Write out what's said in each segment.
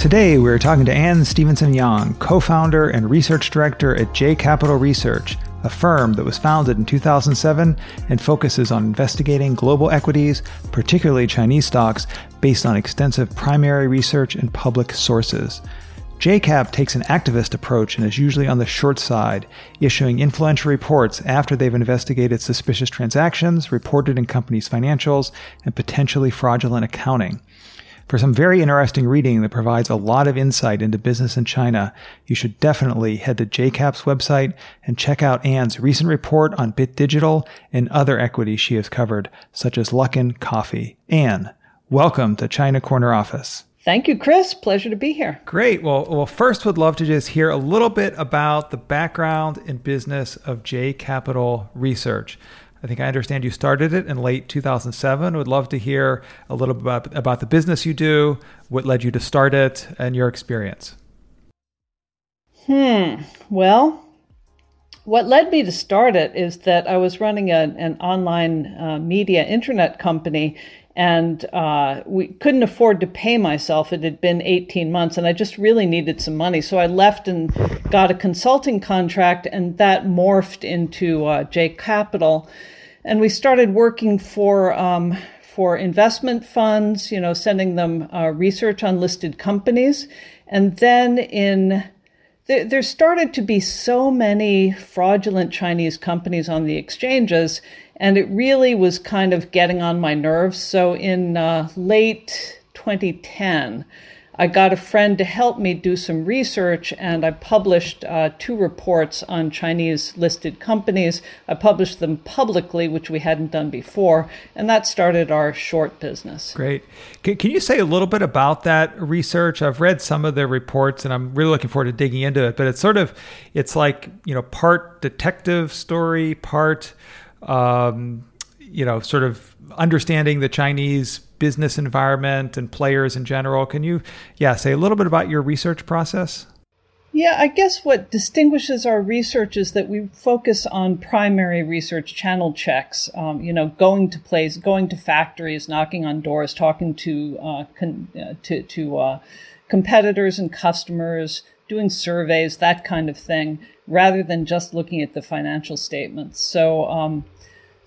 Today, we're talking to Anne Stevenson-Yang, co-founder and research director at J Capital Research, a firm that was founded in 2007 and focuses on investigating global equities, particularly Chinese stocks, based on extensive primary research and public sources. JCap takes an activist approach and is usually on the short side, issuing influential reports after they've investigated suspicious transactions reported in companies' financials and potentially fraudulent accounting. For some very interesting reading that provides a lot of insight into business in China, you should definitely head to JCap's website and check out Anne's recent report on Bit Digital and other equities she has covered, such as Luckin Coffee. Anne, welcome to China Corner Office. Thank you, Chris. Pleasure to be here. Great. Well, first, would love to just hear a little bit about the background and business of J Capital Research. I think I understand you started it in late 2007. Would love to hear a little bit about the business you do, what led you to start it, and your experience. Well, what led me to start it is that I was running an online media internet company. And we couldn't afford to pay myself. It had been 18 months and I just really needed some money. So I left and got a consulting contract, and that morphed into J Capital. And we started working for investment funds, sending them research on listed companies. And then there started to be so many fraudulent Chinese companies on the exchanges. And it really was kind of getting on my nerves. So in late 2010, I got a friend to help me do some research, and I published two reports on Chinese listed companies. I published them publicly, which we hadn't done before, and that started our short business. Great. Can you say a little bit about that research? I've read some of the reports, and I'm really looking forward to digging into it, but it's like, part detective story, part... sort of understanding the Chinese business environment and players in general. Can you, say a little bit about your research process? Yeah, I guess what distinguishes our research is that we focus on primary research channel checks, going to places, going to factories, knocking on doors, talking to competitors and customers, doing surveys, that kind of thing, rather than just looking at the financial statements.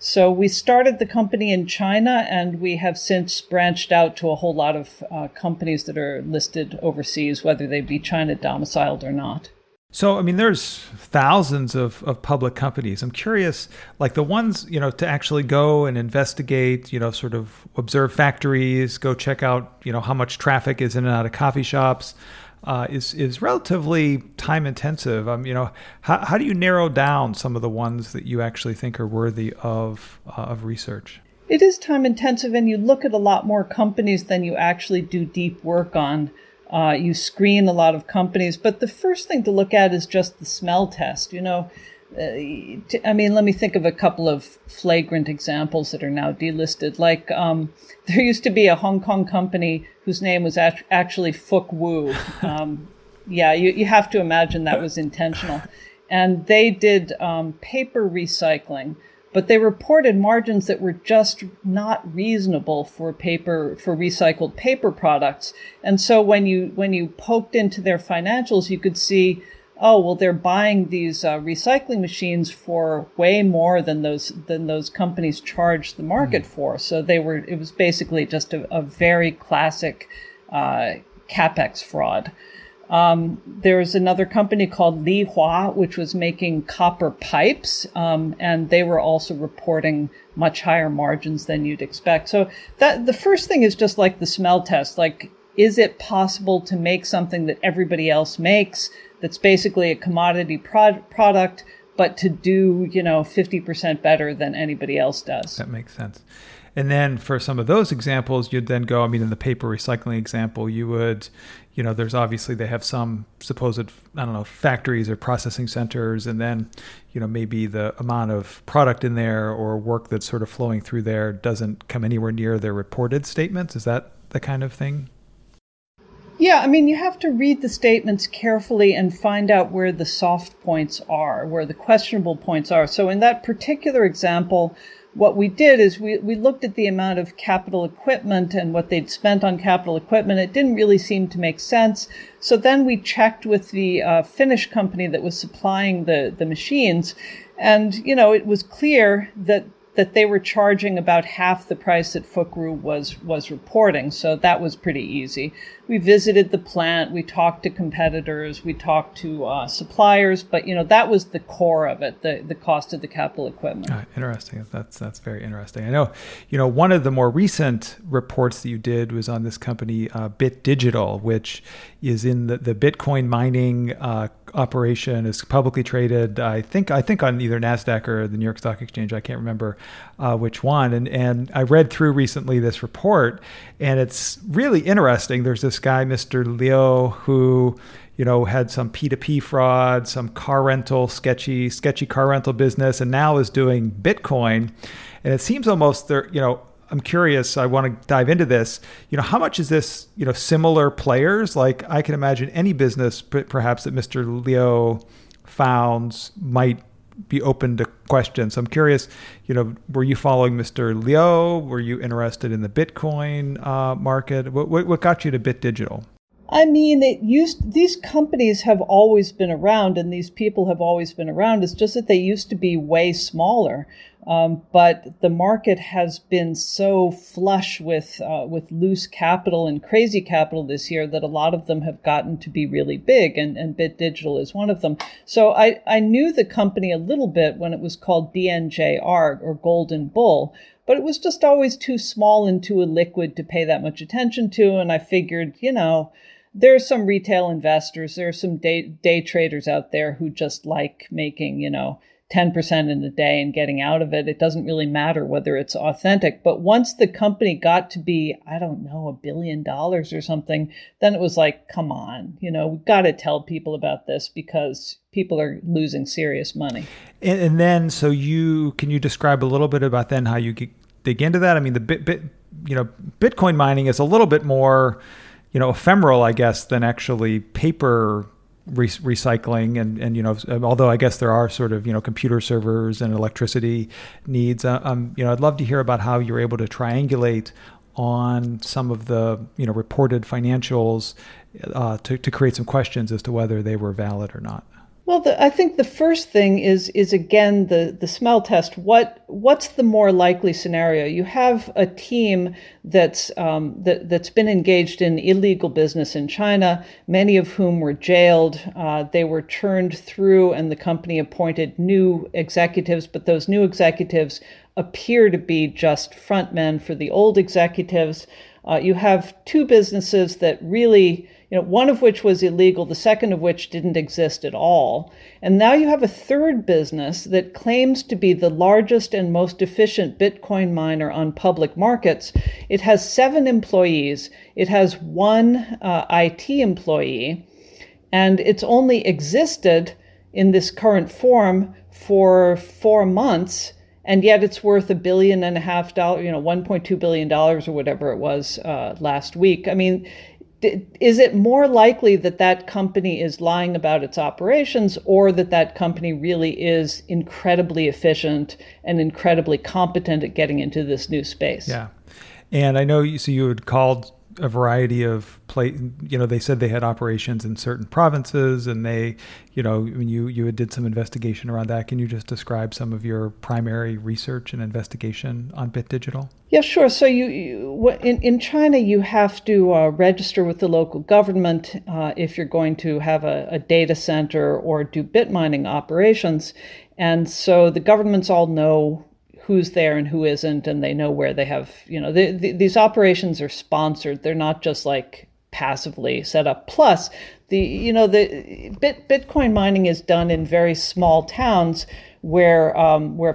So we started the company in China, and we have since branched out to a whole lot of companies that are listed overseas, whether they be China domiciled or not. So, there's thousands of public companies. I'm curious, like the ones, to actually go and investigate, sort of observe factories, go check out, how much traffic is in and out of coffee shops, is relatively time intensive. How do you narrow down some of the ones that you actually think are worthy of research? It is time intensive, and you look at a lot more companies than you actually do deep work on. You screen a lot of companies, but the first thing to look at is just the smell test. Let me think of a couple of flagrant examples that are now delisted. Like there used to be a Hong Kong company whose name was actually Fook Wu. You have to imagine that was intentional. And they did paper recycling, but they reported margins that were just not reasonable for recycled paper products. And so when you poked into their financials, you could see oh, well, they're buying these recycling machines for way more than those companies charge the market for. So they were, it was basically just a very classic CapEx fraud. There's another company called Li Hua, which was making copper pipes, and they were also reporting much higher margins than you'd expect. So that the first thing is just like the smell test. Like, is it possible to make something that everybody else makes that's basically a commodity product, but to do, 50% better than anybody else does? That makes sense. And then for some of those examples, you'd then go, in the paper recycling example, you would, there's obviously they have some supposed, factories or processing centers. And then, maybe the amount of product in there or work that's sort of flowing through there doesn't come anywhere near their reported statements. Is that the kind of thing? Yeah, you have to read the statements carefully and find out where the soft points are, where the questionable points are. So in that particular example, what we did is we looked at the amount of capital equipment and what they'd spent on capital equipment. It didn't really seem to make sense. So then we checked with the Finnish company that was supplying the machines. And, it was clear that they were charging about half the price that Fook Wu was reporting. So that was pretty easy. We visited the plant, we talked to competitors, we talked to suppliers, but that was the core of it, the cost of the capital equipment. Interesting. That's very interesting. I know, one of the more recent reports that you did was on this company, Bit Digital, which is in the Bitcoin mining operation, is publicly traded, I think on either NASDAQ or the New York Stock Exchange, I can't remember which one. And I read through recently this report, and it's really interesting. There's this guy, Mr. Leo, who had some P2P fraud, some car rental, sketchy car rental business, and now is doing Bitcoin. And it seems almost there, I'm curious, I want to dive into this. How much is this, similar players? Like, I can imagine any business perhaps that Mr. Leo founds might be open to question. So I'm curious, were you following Mr. Leo? Were you interested in the Bitcoin market? What got you to Bit Digital? These companies have always been around and these people have always been around. It's just that they used to be way smaller. But the market has been so flush with loose capital and crazy capital this year that a lot of them have gotten to be really big, and Bit Digital is one of them. So I knew the company a little bit when it was called DNJ Arg or Golden Bull, but it was just always too small and too illiquid to pay that much attention to. And I figured, there are some retail investors, there are some day traders out there who just like making, 10% in a day and getting out of it. It doesn't really matter whether it's authentic. But once the company got to be, $1 billion or something, then it was like, come on, we've got to tell people about this because people are losing serious money. And then, so can you describe a little bit about then how you dig into that? The Bitcoin mining is a little bit more, ephemeral, I guess, than actually paper recycling and although I guess there are sort of computer servers and electricity needs, I'd love to hear about how you're able to triangulate on some of the reported financials to create some questions as to whether they were valid or not. Well, I think the first thing is again the smell test. What's the more likely scenario? You have a team that's been engaged in illegal business in China, many of whom were jailed. They were churned through, and the company appointed new executives. But those new executives appear to be just front men for the old executives. You have two businesses that really, one of which was illegal, the second of which didn't exist at all. And now you have a third business that claims to be the largest and most efficient Bitcoin miner on public markets. It has 7 employees. It has 1 IT employee, and it's only existed in this current form for 4 months. And yet it's worth $1.5 billion, $1.2 billion or whatever it was last week. Is it more likely that company is lying about its operations, or that company really is incredibly efficient and incredibly competent at getting into this new space? Yeah. And I know you had called a variety of places. You know, they said they had operations in certain provinces, and they, you know, when you did some investigation around that. Can you just describe some of your primary research and investigation on Bit Digital? Yeah, sure. So in China, you have to register with the local government if you're going to have a data center or do bit mining operations. And so the governments all know who's there and who isn't, and they know where they have, you know, these operations are sponsored. They're not just like passively set up. Plus, Bitcoin mining is done in very small towns where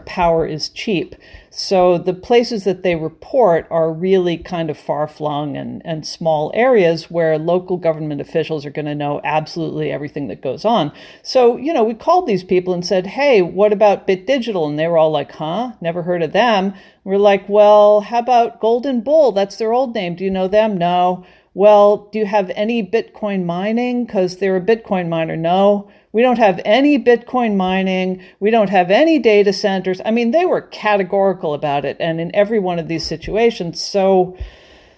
power is cheap. So the places that they report are really kind of far-flung and small areas where local government officials are going to know absolutely everything that goes on. So, you know, we called these people and said, hey, what about Bit Digital? And they were all like, huh? Never heard of them. We're like, well, how about Golden Bull? That's their old name. Do you know them? No. Well, do you have any Bitcoin mining? Because they're a Bitcoin miner. No. We don't have any Bitcoin mining. We don't have any data centers. I mean, they were categorical about it. And in every one of these situations, so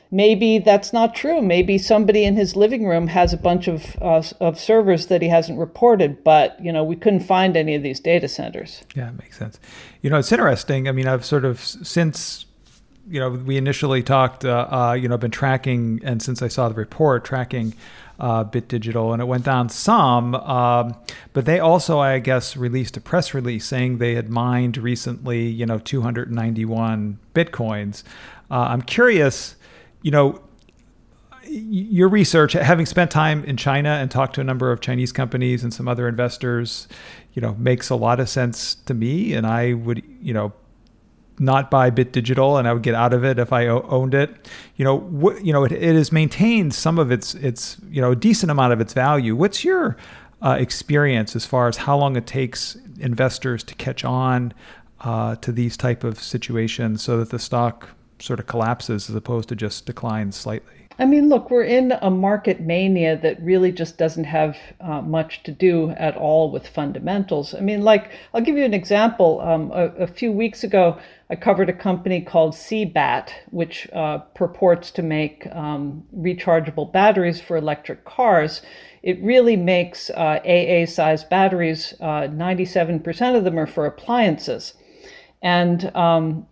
maybe that's not true. Maybe somebody in his living room has a bunch of servers that he hasn't reported, but, you know, we couldn't find any of these data centers. Yeah, it makes sense. You know, it's interesting. I mean, I've sort of since, you know, we initially talked, you know, been tracking, and since I saw the report, tracking Bit Digital, and it went down some, but they also, I guess, released a press release saying they had mined recently, you know, 291 Bitcoins. I'm curious, you know, your research, having spent time in China and talked to a number of Chinese companies and some other investors, you know, makes a lot of sense to me, and I would, you know, not buy Bit Digital, and I would get out of it if I owned it. You know, it has maintained some of its you know, a decent amount of its value. What's your experience as far as how long it takes investors to catch on to these type of situations so that the stock sort of collapses as opposed to just declines slightly? I mean, look, we're in a market mania that really just doesn't have much to do at all with fundamentals. I mean, like, I'll give you an example. A few weeks ago, I covered a company called CBAT, which purports to make rechargeable batteries for electric cars. It really makes AA-sized batteries. 97% of them are for appliances. And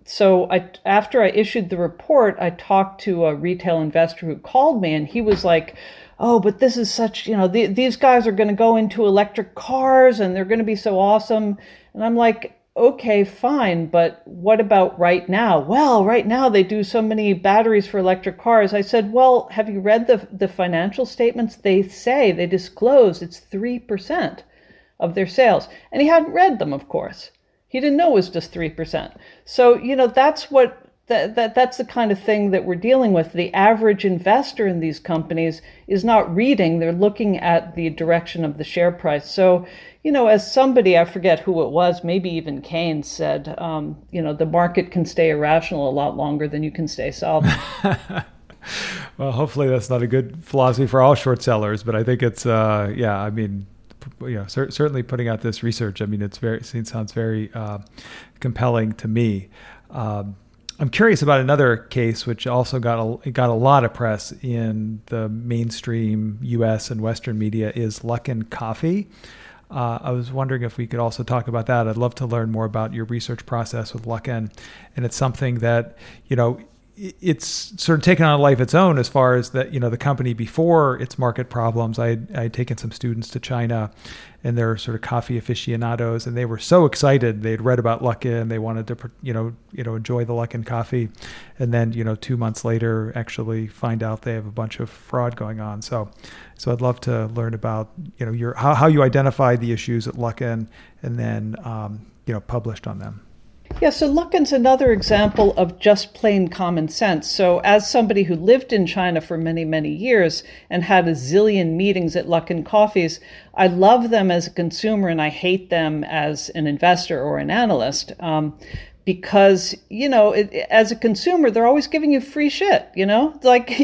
so after I issued the report, I talked to a retail investor who called me, and he was like, oh, but this is such, you know, these guys are going to go into electric cars and they're going to be so awesome. And I'm like, okay, fine, but what about right now? Well, right now they do so many batteries for electric cars. I said, well, have you read the financial statements? They say, they disclose it's 3% of their sales. And he hadn't read them, of course. He didn't know it was just 3%. So, you know, that's the kind of thing that we're dealing with. The average investor in these companies is not reading. They're looking at the direction of the share price. So, you know, as somebody, I forget who it was, maybe even Keynes said, you know, the market can stay irrational a lot longer than you can stay solvent. Well, hopefully that's not a good philosophy for all short sellers, but I think it's, yeah, I mean, you know, certainly putting out this research, I mean, it sounds very compelling to me. I'm curious about another case, which also got a lot of press in the mainstream U.S. and Western media, is Luckin Coffee. I was wondering if we could also talk about that. I'd love to learn more about your research process with Luckin, and it's something that, you know, it's sort of taken on a life of its own as far as that, you know, the company before its market problems. I had taken some students to China, and they're sort of coffee aficionados, and they were so excited. They'd read about Luckin. They wanted to, you know, enjoy the Luckin coffee. And then, you know, 2 months later, actually find out they have a bunch of fraud going on. So I'd love to learn about, you know, your, how you identified the issues at Luckin and then, you know, published on them. Yeah, so Luckin's another example of just plain common sense. So as somebody who lived in China for many, many years and had a zillion meetings at Luckin Coffees, I love them as a consumer and I hate them as an investor or an analyst. Because, you know, as a consumer, they're always giving you free shit, you know, like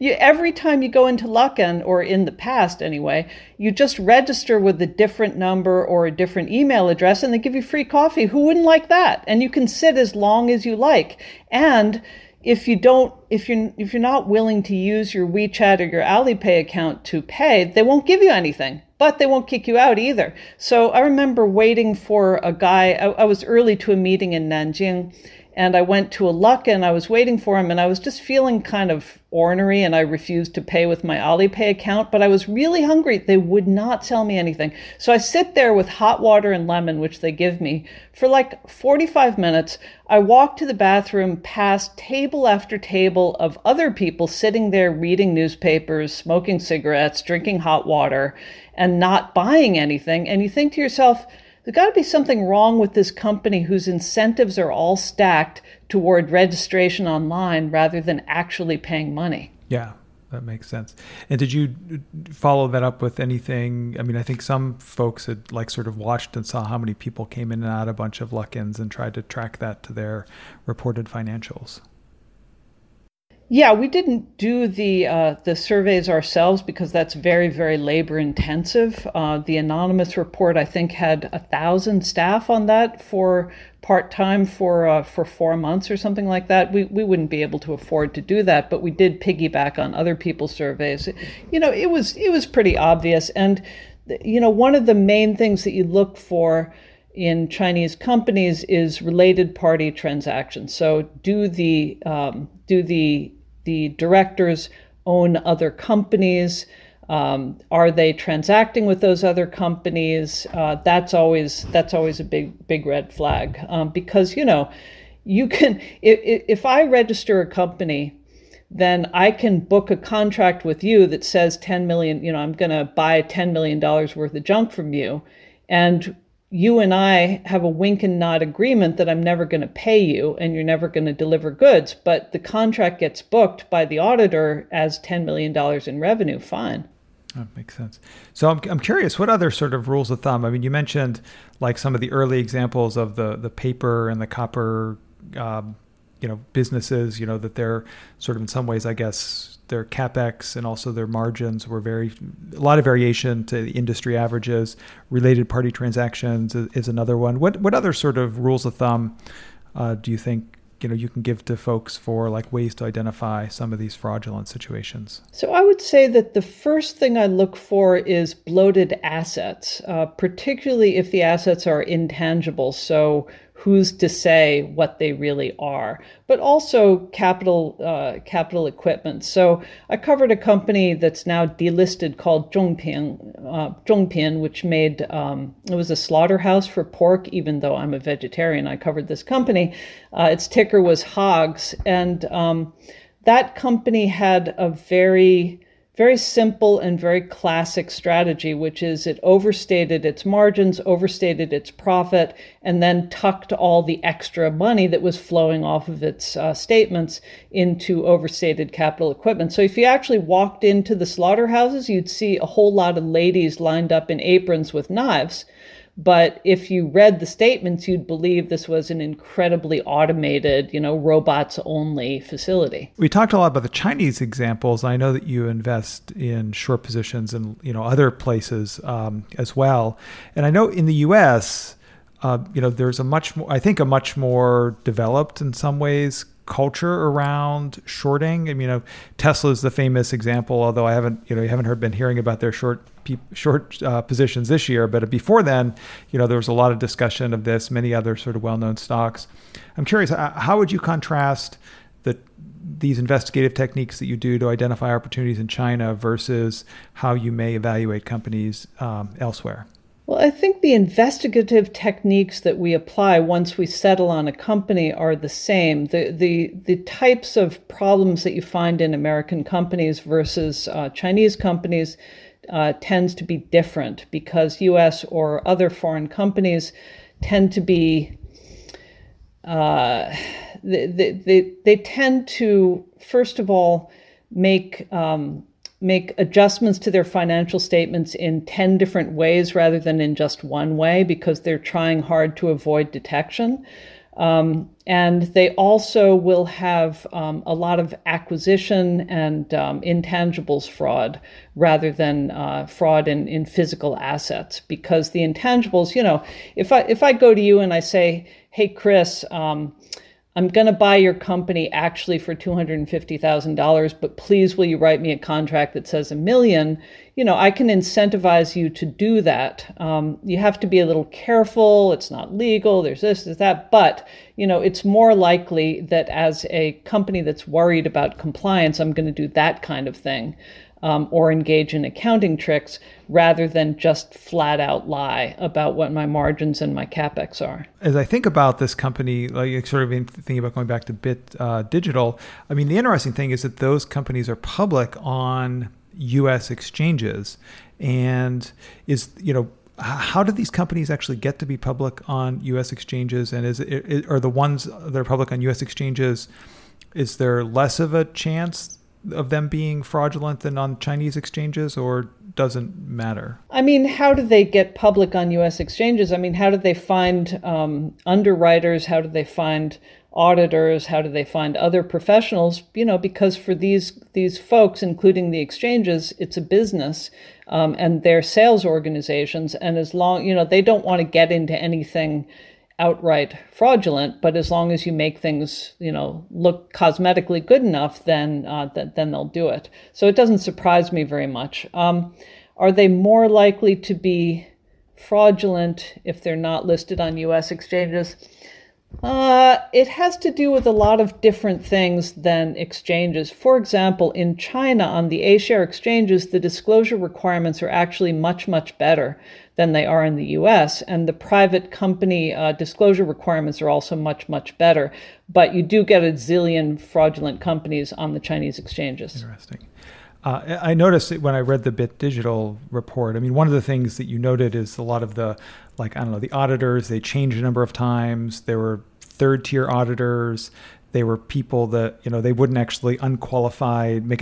every time you go into Luckin, or in the past anyway, you just register with a different number or a different email address and they give you free coffee. Who wouldn't like that? And you can sit as long as you like. And if you're not willing to use your WeChat or your Alipay account to pay, they won't give you anything, but they won't kick you out either. So I remember waiting for a guy. I was early to a meeting in Nanjing, and I went to a Luckin. I was waiting for him, and I was just feeling kind of ornery, and I refused to pay with my Alipay account, but I was really hungry. They would not sell me anything. So I sit there with hot water and lemon, which they give me, for like 45 minutes. I walk to the bathroom past table after table of other people sitting there reading newspapers, smoking cigarettes, drinking hot water, and not buying anything. And you think to yourself, there's got to be something wrong with this company whose incentives are all stacked toward registration online rather than actually paying money. Yeah, that makes sense. And did you follow that up with anything? I mean, I think some folks had like sort of watched and saw how many people came in and out a bunch of Luckins and tried to track that to their reported financials. Yeah, we didn't do the surveys ourselves because that's very, very labor intensive. The anonymous report, I think, had 1,000 staff on that for part time for 4 months or something like that. We wouldn't be able to afford to do that, but we did piggyback on other people's surveys. You know, it was pretty obvious, and you know, one of the main things that you look for in Chinese companies is related party transactions. So do the directors own other companies? Are they transacting with those other companies? That's always a big red flag, because you know, you can if I register a company, then I can book a contract with you that says 10 million. You know, I'm going to buy $10 million worth of junk from you, and you and I have a wink and nod agreement that I'm never going to pay you and you're never going to deliver goods, but the contract gets booked by the auditor as $10 million in revenue. Fine. That makes sense. So I'm curious, what other sort of rules of thumb? I mean, you mentioned like some of the early examples of the paper and the copper, you know, businesses, you know, that they're sort of in some ways, I guess, their capex and also their margins were a lot of variation to the industry averages. Related party transactions is another one. What other sort of rules of thumb do you think, you know, you can give to folks for like ways to identify some of these fraudulent situations? So I would say that the first thing I look for is bloated assets, particularly if the assets are intangible. So who's to say what they really are, but also capital equipment. So I covered a company that's now delisted called Zhongpin, which made, it was a slaughterhouse for pork, even though I'm a vegetarian. I covered this company. Its ticker was HOGS. And that company had a very, very simple and very classic strategy, which is it overstated its margins, overstated its profit, and then tucked all the extra money that was flowing off of its statements into overstated capital equipment. So if you actually walked into the slaughterhouses, you'd see a whole lot of ladies lined up in aprons with knives. But if you read the statements, you'd believe this was an incredibly automated, you know, robots-only facility. We talked a lot about the Chinese examples. I know that you invest in short positions in, you know, other places as well. And I know in the U.S., you know, there's a much more developed in some ways culture around shorting. I mean, you know, Tesla is the famous example, although I haven't, you know, been hearing about their short positions this year. But before then, you know, there was a lot of discussion of this, many other sort of well-known stocks. I'm curious, how would you contrast these investigative techniques that you do to identify opportunities in China versus how you may evaluate companies elsewhere? Well, I think the investigative techniques that we apply once we settle on a company are the same. The types of problems that you find in American companies versus Chinese companies tends to be different because U.S. or other foreign companies tend to be they tend to, first of all, make adjustments to their financial statements in 10 different ways rather than in just one way because they're trying hard to avoid detection. And they also will have a lot of acquisition and intangibles fraud rather than fraud in physical assets because the intangibles, you know, if I go to you and I say, hey, Chris, I'm going to buy your company actually for $250,000, but please will you write me a contract that says $1 million? You know, I can incentivize you to do that. You have to be a little careful. It's not legal. There's this, there's that. But, you know, it's more likely that as a company that's worried about compliance, I'm going to do that kind of thing. Or engage in accounting tricks rather than just flat out lie about what my margins and my CapEx are. As I think about this company, like sort of thinking about going back to Bit Digital, I mean, the interesting thing is that those companies are public on U.S. exchanges. And is, you know, how do these companies actually get to be public on U.S. exchanges? And are the ones that are public on U.S. exchanges, is there less of a chance of them being fraudulent than on Chinese exchanges, or doesn't matter? I mean, how do they get public on U.S. exchanges? I mean, how do they find underwriters? How do they find auditors? How do they find other professionals? You know, because for these folks, including the exchanges, it's a business and they're sales organizations. And as long, you know, they don't want to get into anything outright fraudulent, but as long as you make things, you know, look cosmetically good enough, then they'll do it. So it doesn't surprise me very much. Are they more likely to be fraudulent if they're not listed on U.S. exchanges? It has to do with a lot of different things than exchanges. For example, in China on the A-share exchanges, the disclosure requirements are actually much, much better than they are in the U.S. And the private company disclosure requirements are also much, much better. But you do get a zillion fraudulent companies on the Chinese exchanges. Interesting. I noticed that when I read the Bit Digital report, I mean, one of the things that you noted is a lot of the, like, I don't know, the auditors, they changed a number of times. There were third tier auditors. They were people that, you know, they wouldn't actually make an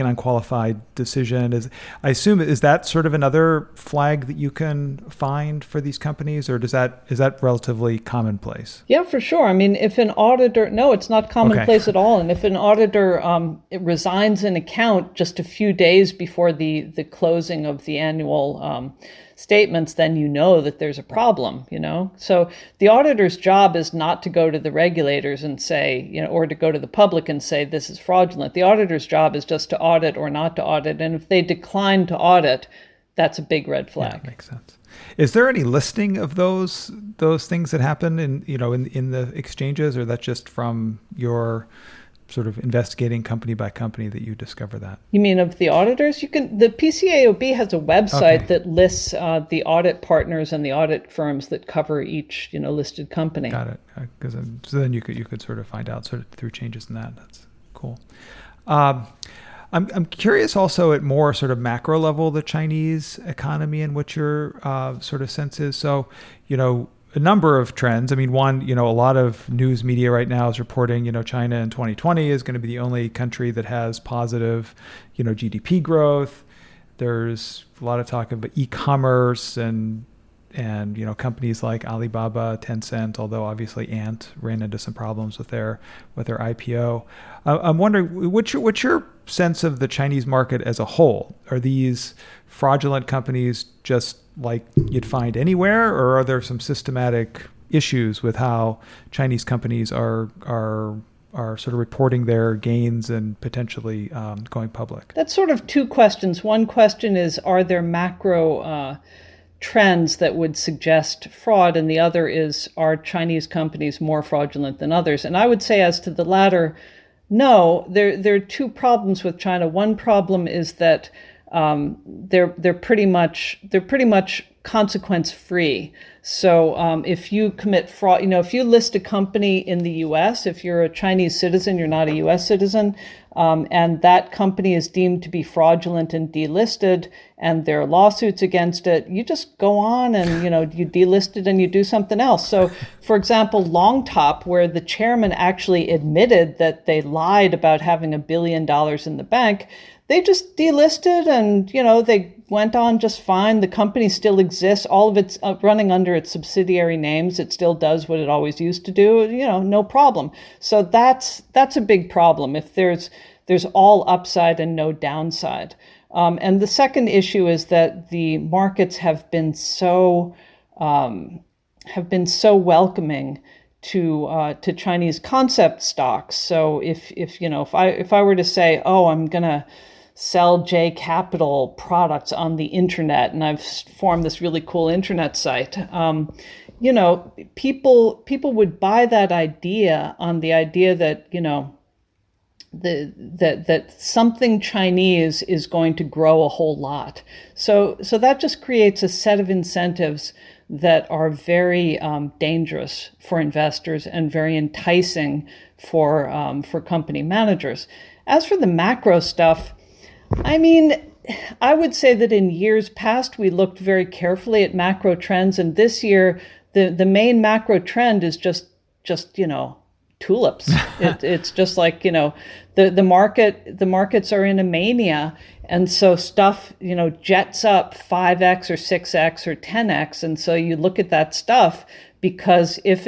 unqualified decision. I assume, is that sort of another flag that you can find for these companies, or is that relatively commonplace? Yeah, for sure. I mean, if an auditor, no, it's not commonplace at all. And if an auditor resigns an account just a few days before the closing of the annual statements, then you know that there's a problem, you know? So the auditor's job is not to go to the regulators and say, you know, or to go to the public and say, this is fraudulent. The auditor's job is just to audit or not to audit. And if they decline to audit, that's a big red flag. Yeah, that makes sense. Is there any listing of those things that happen in the exchanges, or that's just from your sort of investigating company by company that you discover that? You mean of the auditors? The PCAOB has a website that lists the audit partners and the audit firms that cover each, you know, listed company. Got it. Because so then you could sort of find out sort of through changes in that. That's cool. I'm curious also at more sort of macro level, the Chinese economy and what your sort of sense is. So, you know, a number of trends. I mean, one, you know, a lot of news media right now is reporting, you know, China in 2020 is going to be the only country that has positive, you know, GDP growth. There's a lot of talk about e-commerce and you know, companies like Alibaba, Tencent, although obviously Ant ran into some problems with their IPO. I'm wondering, what's your sense of the Chinese market as a whole? Are these fraudulent companies just like you'd find anywhere, or are there some systematic issues with how Chinese companies are sort of reporting their gains and potentially going public? That's sort of two questions. One question is, are there macro trends that would suggest fraud? And the other is, are Chinese companies more fraudulent than others? And I would say as to the latter, no, there are two problems with China. One problem is that they're pretty much consequence free. So if you commit fraud, you know, if you list a company in the U.S., if you're a Chinese citizen, you're not a U.S. citizen, and that company is deemed to be fraudulent and delisted, and there are lawsuits against it, you just go on and, you know, you delist it and you do something else. So, for example, Longtop, where the chairman actually admitted that they lied about having $1 billion in the bank, they just delisted and, you know, they went on just fine. The company still exists. All of it's running under its subsidiary names. It still does what it always used to do, you know, no problem. So that's a big problem if there's all upside and no downside. And the second issue is that the markets have been so welcoming to Chinese concept stocks. So if I were to say, oh, I'm gonna sell J Capital products on the internet, and I've formed this really cool internet site, people would buy that idea on the idea that that something Chinese is going to grow a whole lot. So that just creates a set of incentives that are very dangerous for investors and very enticing for company managers. As for the macro stuff, I mean, I would say that in years past, we looked very carefully at macro trends. And this year, the main macro trend is just tulips. It's just like, the markets are in a mania. And so stuff, jets up 5x or 6x or 10x. And so you look at that stuff, because if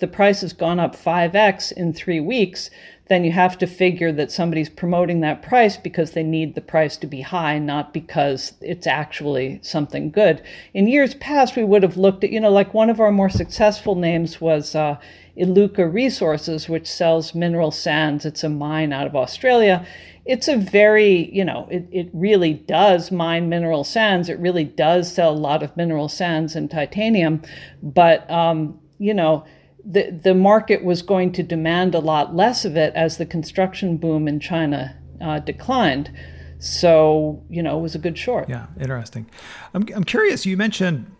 the price has gone up 5x in 3 weeks, then you have to figure that somebody's promoting that price because they need the price to be high, not because it's actually something good. In years past, we would have looked at, like one of our more successful names was Iluka Resources, which sells mineral sands. It's a mine out of Australia. It's a very, it really does mine mineral sands. It really does sell a lot of mineral sands and titanium. But, the market was going to demand a lot less of it as the construction boom in China declined. So, it was a good short. Yeah, interesting. I'm curious, you mentioned,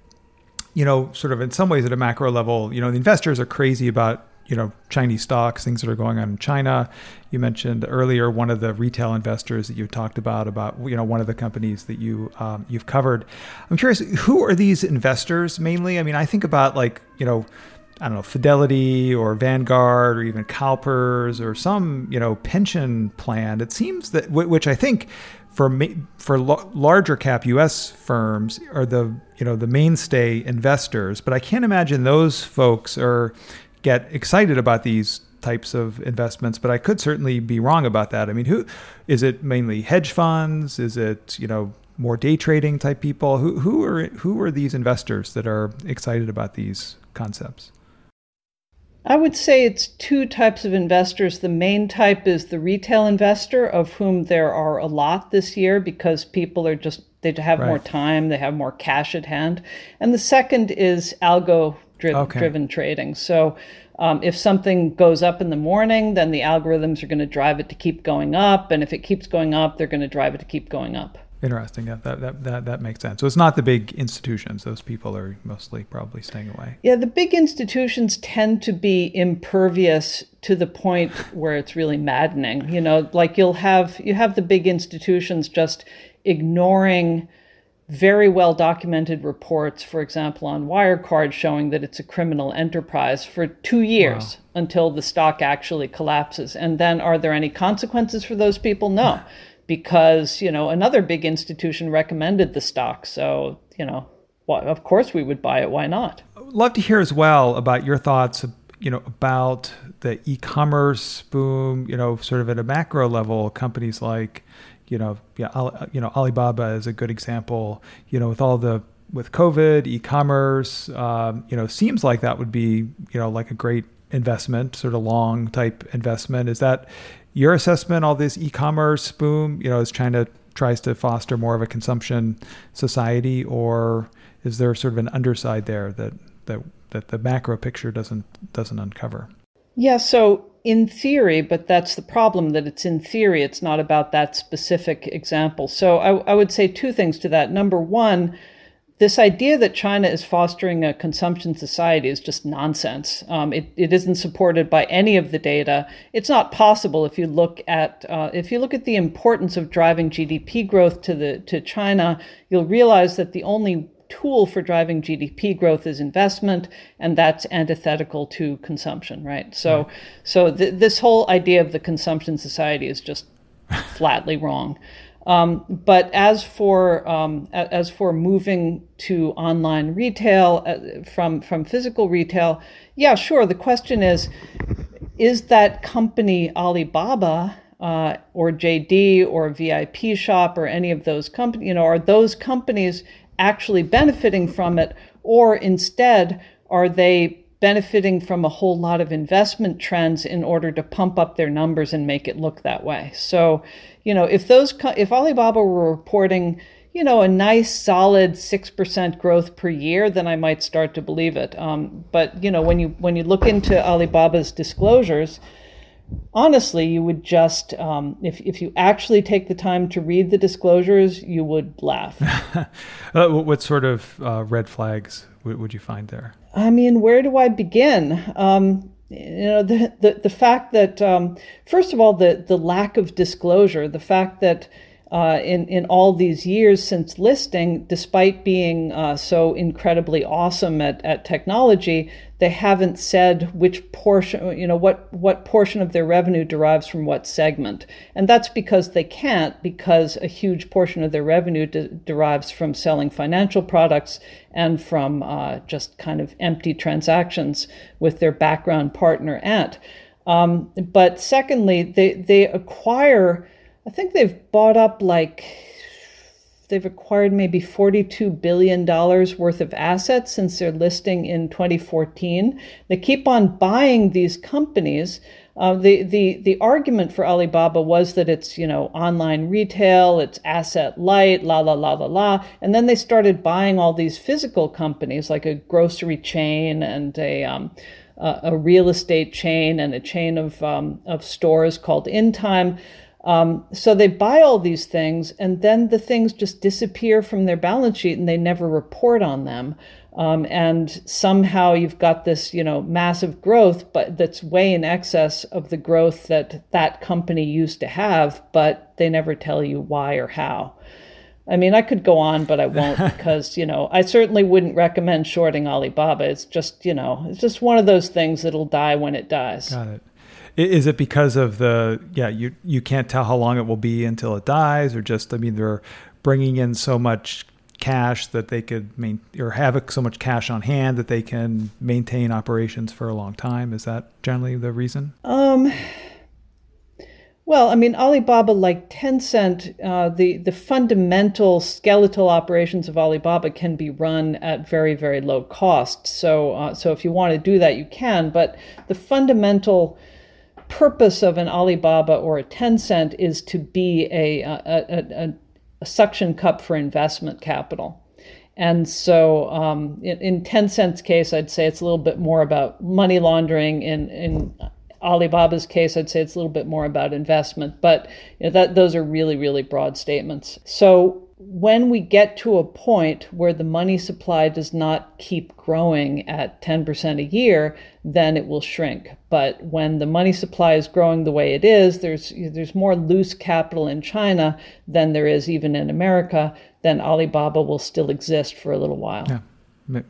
sort of in some ways at a macro level, the investors are crazy about, Chinese stocks, things that are going on in China. You mentioned earlier one of the retail investors that you talked about one of the companies that you've covered. I'm curious, who are these investors mainly? I mean, I think about like, I don't know, Fidelity or Vanguard or even CalPERS or some, pension plan. It seems that, which I think for larger cap U.S. firms are the mainstay investors, but I can't imagine those folks get excited about these types of investments, but I could certainly be wrong about that. I mean, who is it? Mainly hedge funds? Is it, more day trading type people? Who are these investors that are excited about these concepts? I would say it's two types of investors. The main type is the retail investor, of whom there are a lot this year because people are they have more time, they have more cash at hand. And the second is algo-driven trading. So if something goes up in the morning, then the algorithms are going to drive it to keep going up. And if it keeps going up, they're going to drive it to keep going up. Interesting. That makes sense. So it's not the big institutions. Those people are mostly probably staying away. Yeah, the big institutions tend to be impervious to the point where it's really maddening. Like you have the big institutions just ignoring very well documented reports, for example, on Wirecard showing that it's a criminal enterprise for 2 years until the stock actually collapses. And then are there any consequences for those people? No. Because, another big institution recommended the stock. So, of course we would buy it. Why not? I'd love to hear as well about your thoughts, about the e-commerce boom, sort of at a macro level, companies like, Alibaba is a good example, with COVID, e-commerce, seems like that would be, like a great investment, sort of long type investment. Is that your assessment, all this e-commerce boom, as China tries to foster more of a consumption society, or is there sort of an underside there that the macro picture doesn't uncover? Yeah, so in theory, but that's the problem, that it's in theory, it's not about that specific example. So I would say two things to that. Number one, this idea that China is fostering a consumption society is just nonsense. It isn't supported by any of the data. It's not possible if you look at the importance of driving GDP growth to China, you'll realize that the only tool for driving GDP growth is investment, and that's antithetical to consumption, right? So this whole idea of the consumption society is just flatly wrong. But as for moving to online retail from physical retail, yeah, sure. The question is that company Alibaba or JD or VIP Shop or any of those companies, are those companies actually benefiting from it, or instead are they benefiting from a whole lot of investment trends in order to pump up their numbers and make it look that way. So, you know, if Alibaba were reporting, you know, a nice solid 6% growth per year, then I might start to believe it. But you know, when you look into Alibaba's disclosures, honestly, you would just if you actually take the time to read the disclosures, you would laugh. What sort of red flags would you find there? I mean, where do I begin? You know, the fact that first of all, the lack of disclosure, the fact that in all these years since listing, despite being so incredibly awesome at technology, they haven't said which portion, you know, what portion of their revenue derives from what segment. And that's because they can't, because a huge portion of their revenue derives from selling financial products and from just kind of empty transactions with their background partner, Ant. But secondly, they acquire, I think they've acquired maybe $42 billion worth of assets since their listing in 2014. They keep on buying these companies. The argument for Alibaba was that it's, you know, online retail, it's asset light, la, la, la, la, la. And then they started buying all these physical companies like a grocery chain and a real estate chain and a chain of stores called InTime. So they buy all these things, and then the things just disappear from their balance sheet, and they never report on them. And somehow you've got this, you know, massive growth, but that's way in excess of the growth that company used to have, but they never tell you why or how. I mean, I could go on, but I won't because, you know, I certainly wouldn't recommend shorting Alibaba. It's just, you know, it's just one of those things that'll die when it dies. Got it. Is it because of you can't tell how long it will be until it dies, or just, I mean, they're bringing in so much cash that they could have so much cash on hand that they can maintain operations for a long time? Is that generally the reason? Well, I mean, Alibaba, like Tencent, the fundamental skeletal operations of Alibaba can be run at very, very low cost. So if you want to do that, you can. But the fundamental purpose of an Alibaba or a Tencent is to be a suction cup for investment capital. And so in Tencent's case, I'd say it's a little bit more about money laundering. In Alibaba's case, I'd say it's a little bit more about investment. But you know, those are really, really broad statements. So when we get to a point where the money supply does not keep growing at 10% a year, then it will shrink. But when the money supply is growing the way it is, there's more loose capital in China than there is even in America, then Alibaba will still exist for a little while. Yeah.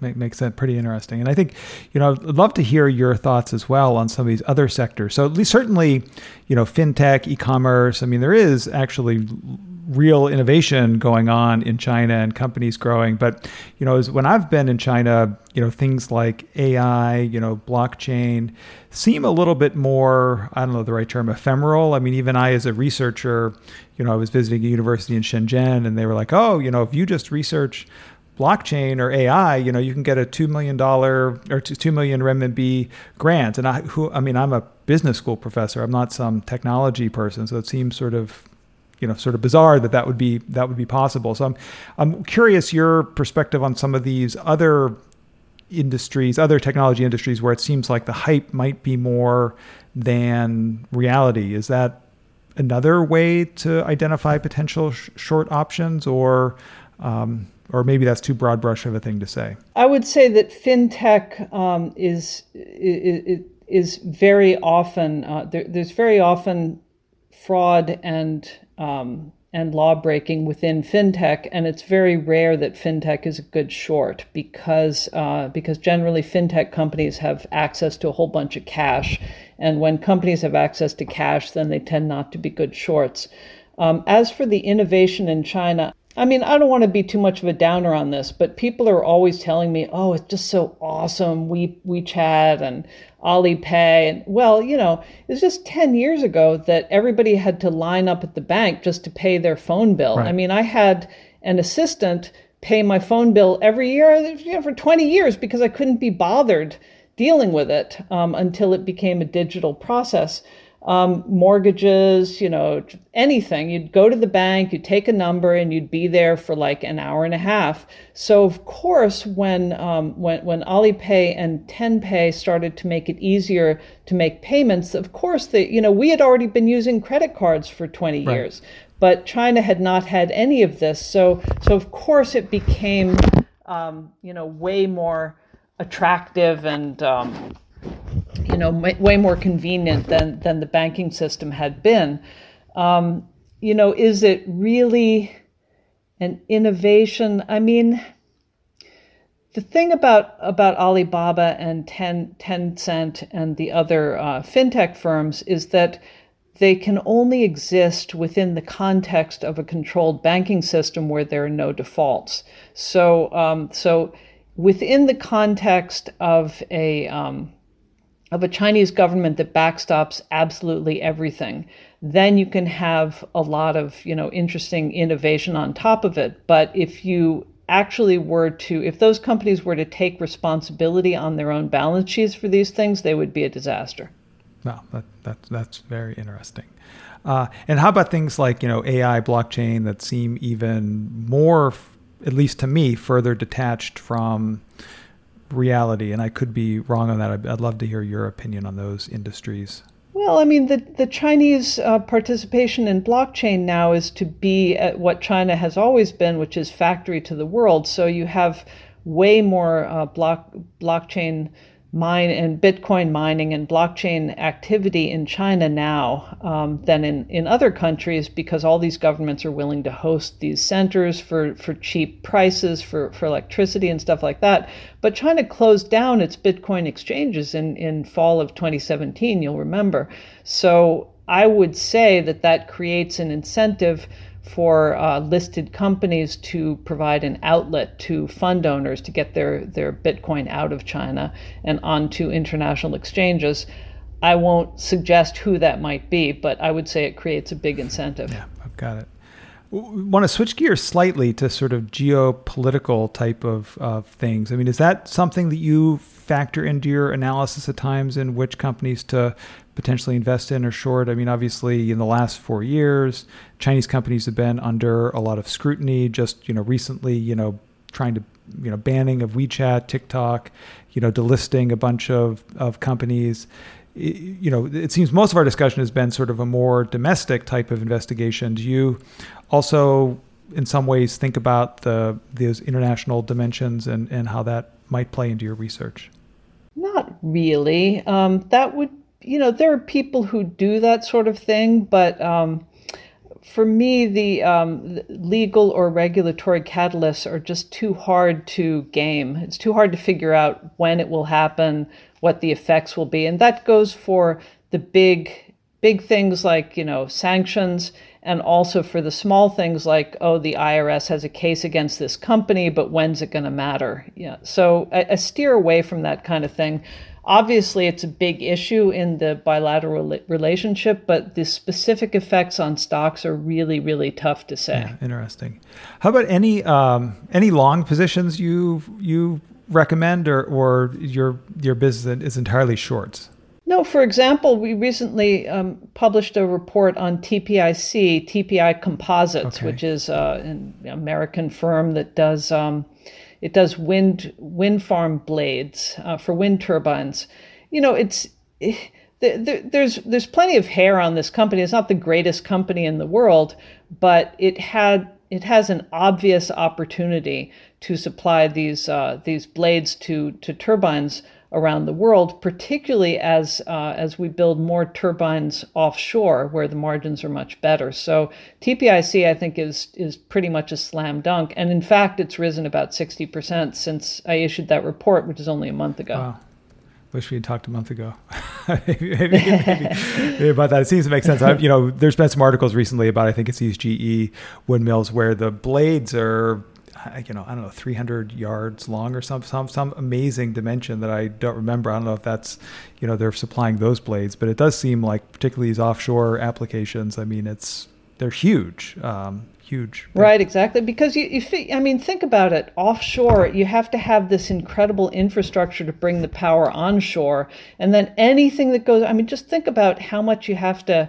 Makes that pretty interesting. And I think, you know, I'd love to hear your thoughts as well on some of these other sectors. So at least certainly, you know, fintech, e-commerce, I mean, there is actually real innovation going on in China and companies growing. But, you know, when I've been in China, you know, things like AI, you know, blockchain seem a little bit more, I don't know the right term, ephemeral. I mean, even I, as a researcher, you know, I was visiting a university in Shenzhen and they were like, oh, you know, if you just research blockchain or AI, you know, you can get a $2 million or 2 million RMB grant. And I'm a business school professor. I'm not some technology person, so it seems sort of bizarre that would be possible. So I'm curious your perspective on some of these other industries, other technology industries, where it seems like the hype might be more than reality. Is that another way to identify potential short options, or maybe that's too broad brush of a thing to say? I would say that fintech is very often there's very often fraud and law breaking within fintech, and it's very rare that fintech is a good short because generally fintech companies have access to a whole bunch of cash, and when companies have access to cash, then they tend not to be good shorts. As for the innovation in China, I mean, I don't want to be too much of a downer on this, but people are always telling me, oh, it's just so awesome, WeChat and Alipay. And, well, you know, it was just 10 years ago that everybody had to line up at the bank just to pay their phone bill. Right. I mean, I had an assistant pay my phone bill every year, you know, for 20 years because I couldn't be bothered dealing with it until it became a digital process. Mortgages, you know, anything. You'd go to the bank, you'd take a number, and you'd be there for like an hour and a half. So of course, when Alipay and TenPay started to make it easier to make payments, of course, we had already been using credit cards for 20 right. years, but China had not had any of this. So of course, it became, way more attractive and way more convenient than the banking system had been. Is it really an innovation? I mean, the thing about Alibaba and Tencent and the other fintech firms is that they can only exist within the context of a controlled banking system where there are no defaults. So within the context of a Chinese government that backstops absolutely everything, then you can have a lot of, interesting innovation on top of it. But if you actually if those companies were to take responsibility on their own balance sheets for these things, they would be a disaster. No, that's very interesting. And how about things like, AI, blockchain that seem even more, at least to me, further detached from reality? And I could be wrong on that. I'd love to hear your opinion on those industries. Well, I mean, the Chinese participation in blockchain now is to be at what China has always been, which is factory to the world. So you have way more blockchain mine and Bitcoin mining and blockchain activity in China now than in other countries, because all these governments are willing to host these centers for cheap prices for electricity and stuff like that. But China closed down its Bitcoin exchanges in fall of 2017, you'll remember. So I would say that creates an incentive for listed companies to provide an outlet to fund owners to get their Bitcoin out of China and onto international exchanges. I won't suggest who that might be, but I would say it creates a big incentive. Yeah, I've got it. We want to switch gears slightly to sort of geopolitical type of things. I mean, is that something that you factor into your analysis at times, in which companies to potentially invest in or short? I mean, obviously, in the last 4 years, Chinese companies have been under a lot of scrutiny. Just, recently, trying to, banning of WeChat, TikTok, delisting a bunch of companies. It seems most of our discussion has been sort of a more domestic type of investigation. Do you also, in some ways, think about those international dimensions and how that might play into your research? Not really. That would, there are people who do that sort of thing, but for me, the legal or regulatory catalysts are just too hard to game. It's too hard to figure out when it will happen, what the effects will be. And that goes for the big things like, sanctions, and also for the small things like, oh, the IRS has a case against this company, but when's it going to matter? Yeah. So I steer away from that kind of thing. Obviously, it's a big issue in the bilateral relationship, but the specific effects on stocks are really, really tough to say. Yeah, interesting. How about any long positions you recommend, or your business is entirely shorts? No, for example, we recently published a report on TPI Composites, okay, which is an American firm that does wind farm blades for wind turbines. There's plenty of hair on this company. It's not the greatest company in the world, but it has an obvious opportunity to supply these blades to turbines around the world, particularly as we build more turbines offshore, where the margins are much better. So TPIC, I think, is pretty much a slam dunk. And in fact, it's risen about 60% since I issued that report, which is only a month ago. Wow. Wish we had talked a month ago maybe about that. It seems to make sense. There's been some articles recently about, I think it's these GE windmills where the blades are, 300 yards long or some amazing dimension that I don't remember. I don't know if that's, they're supplying those blades, but it does seem like particularly these offshore applications, I mean, they're huge, huge. Right, exactly. Because you think about it. Offshore, you have to have this incredible infrastructure to bring the power onshore, and then anything that goes. I mean, just think about how much you have to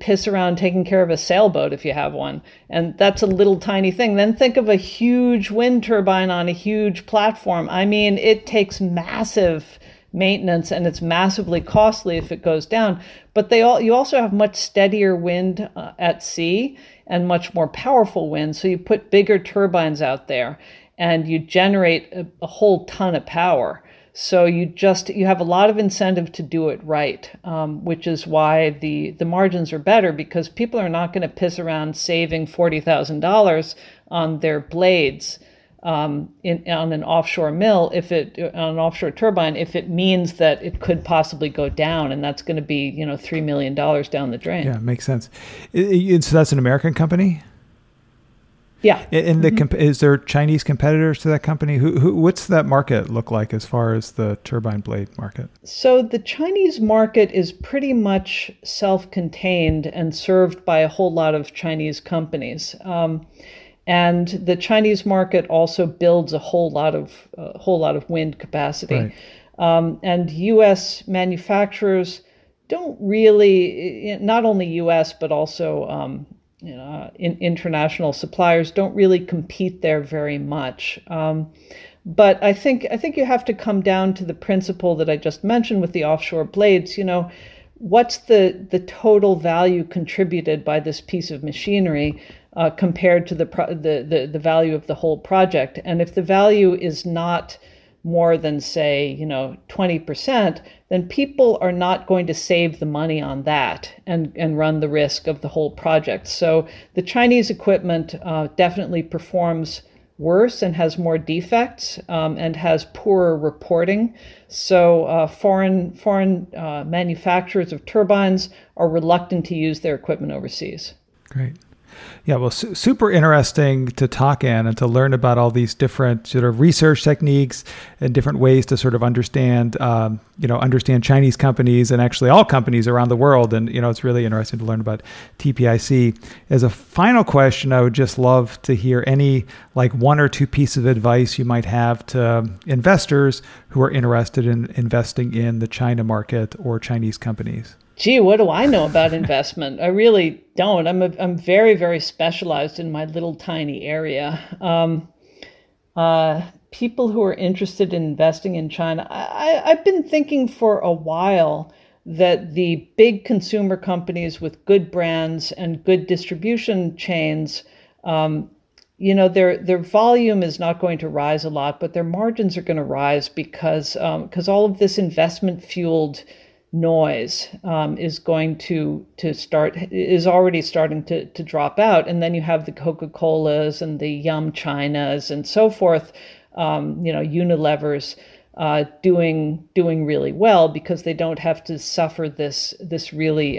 piss around taking care of a sailboat if you have one, and that's a little tiny thing. Then think of a huge wind turbine on a huge platform. I mean, it takes massive maintenance, and it's massively costly if it goes down. But you also have much steadier wind at sea and much more powerful wind. So you put bigger turbines out there, and you generate a whole ton of power. So you have a lot of incentive to do it right, which is why the margins are better, because people are not going to piss around saving $40,000 on their blades on an offshore mill on an offshore turbine if it means that it could possibly go down, and that's going to be $3 million down the drain. Yeah, makes sense. So that's an American company. Yeah. And is there Chinese competitors to that company? What's that market look like as far as the turbine blade market? So the Chinese market is pretty much self-contained and served by a whole lot of Chinese companies. And the Chinese market also builds a whole lot of wind capacity. Right. And U.S. manufacturers don't really, not only U.S. but also international suppliers don't really compete there very much. But I think you have to come down to the principle that I just mentioned with the offshore blades. What's the total value contributed by this piece of machinery compared to the value of the whole project? And if the value is not more than, say, 20%, then people are not going to save the money on that and run the risk of the whole project. So the Chinese equipment definitely performs worse and has more defects and has poorer reporting. So foreign manufacturers of turbines are reluctant to use their equipment overseas. Great. Yeah, well, super interesting to talk, Anne, and to learn about all these different sort of research techniques and different ways to sort of understand Chinese companies and actually all companies around the world. And, it's really interesting to learn about TPIC. As a final question, I would just love to hear any one or two pieces of advice you might have to investors who are interested in investing in the China market or Chinese companies. Gee, what do I know about investment? I really don't. I'm very, very specialized in my little tiny area. People who are interested in investing in China, I've been thinking for a while that the big consumer companies with good brands and good distribution chains, their volume is not going to rise a lot, but their margins are going to rise because all of this investment fueled noise is already starting to drop out. And then you have the Coca-Colas and the Yum Chinas and so forth, Unilevers doing really well because they don't have to suffer this really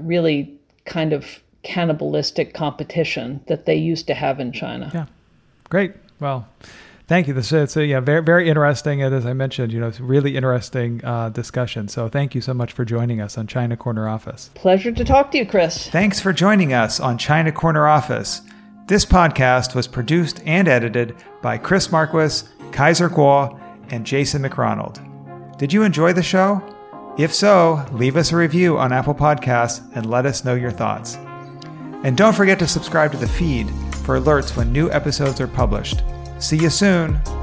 really kind of cannibalistic competition that they used to have in China. Yeah, great. Well, thank you. It's very, very interesting. And as I mentioned, it's a really interesting discussion. So thank you so much for joining us on China Corner Office. Pleasure to talk to you, Chris. Thanks for joining us on China Corner Office. This podcast was produced and edited by Chris Marquis, Kaiser Guo, and Jason McRonald. Did you enjoy the show? If so, leave us a review on Apple Podcasts and let us know your thoughts. And don't forget to subscribe to the feed for alerts when new episodes are published. See you soon.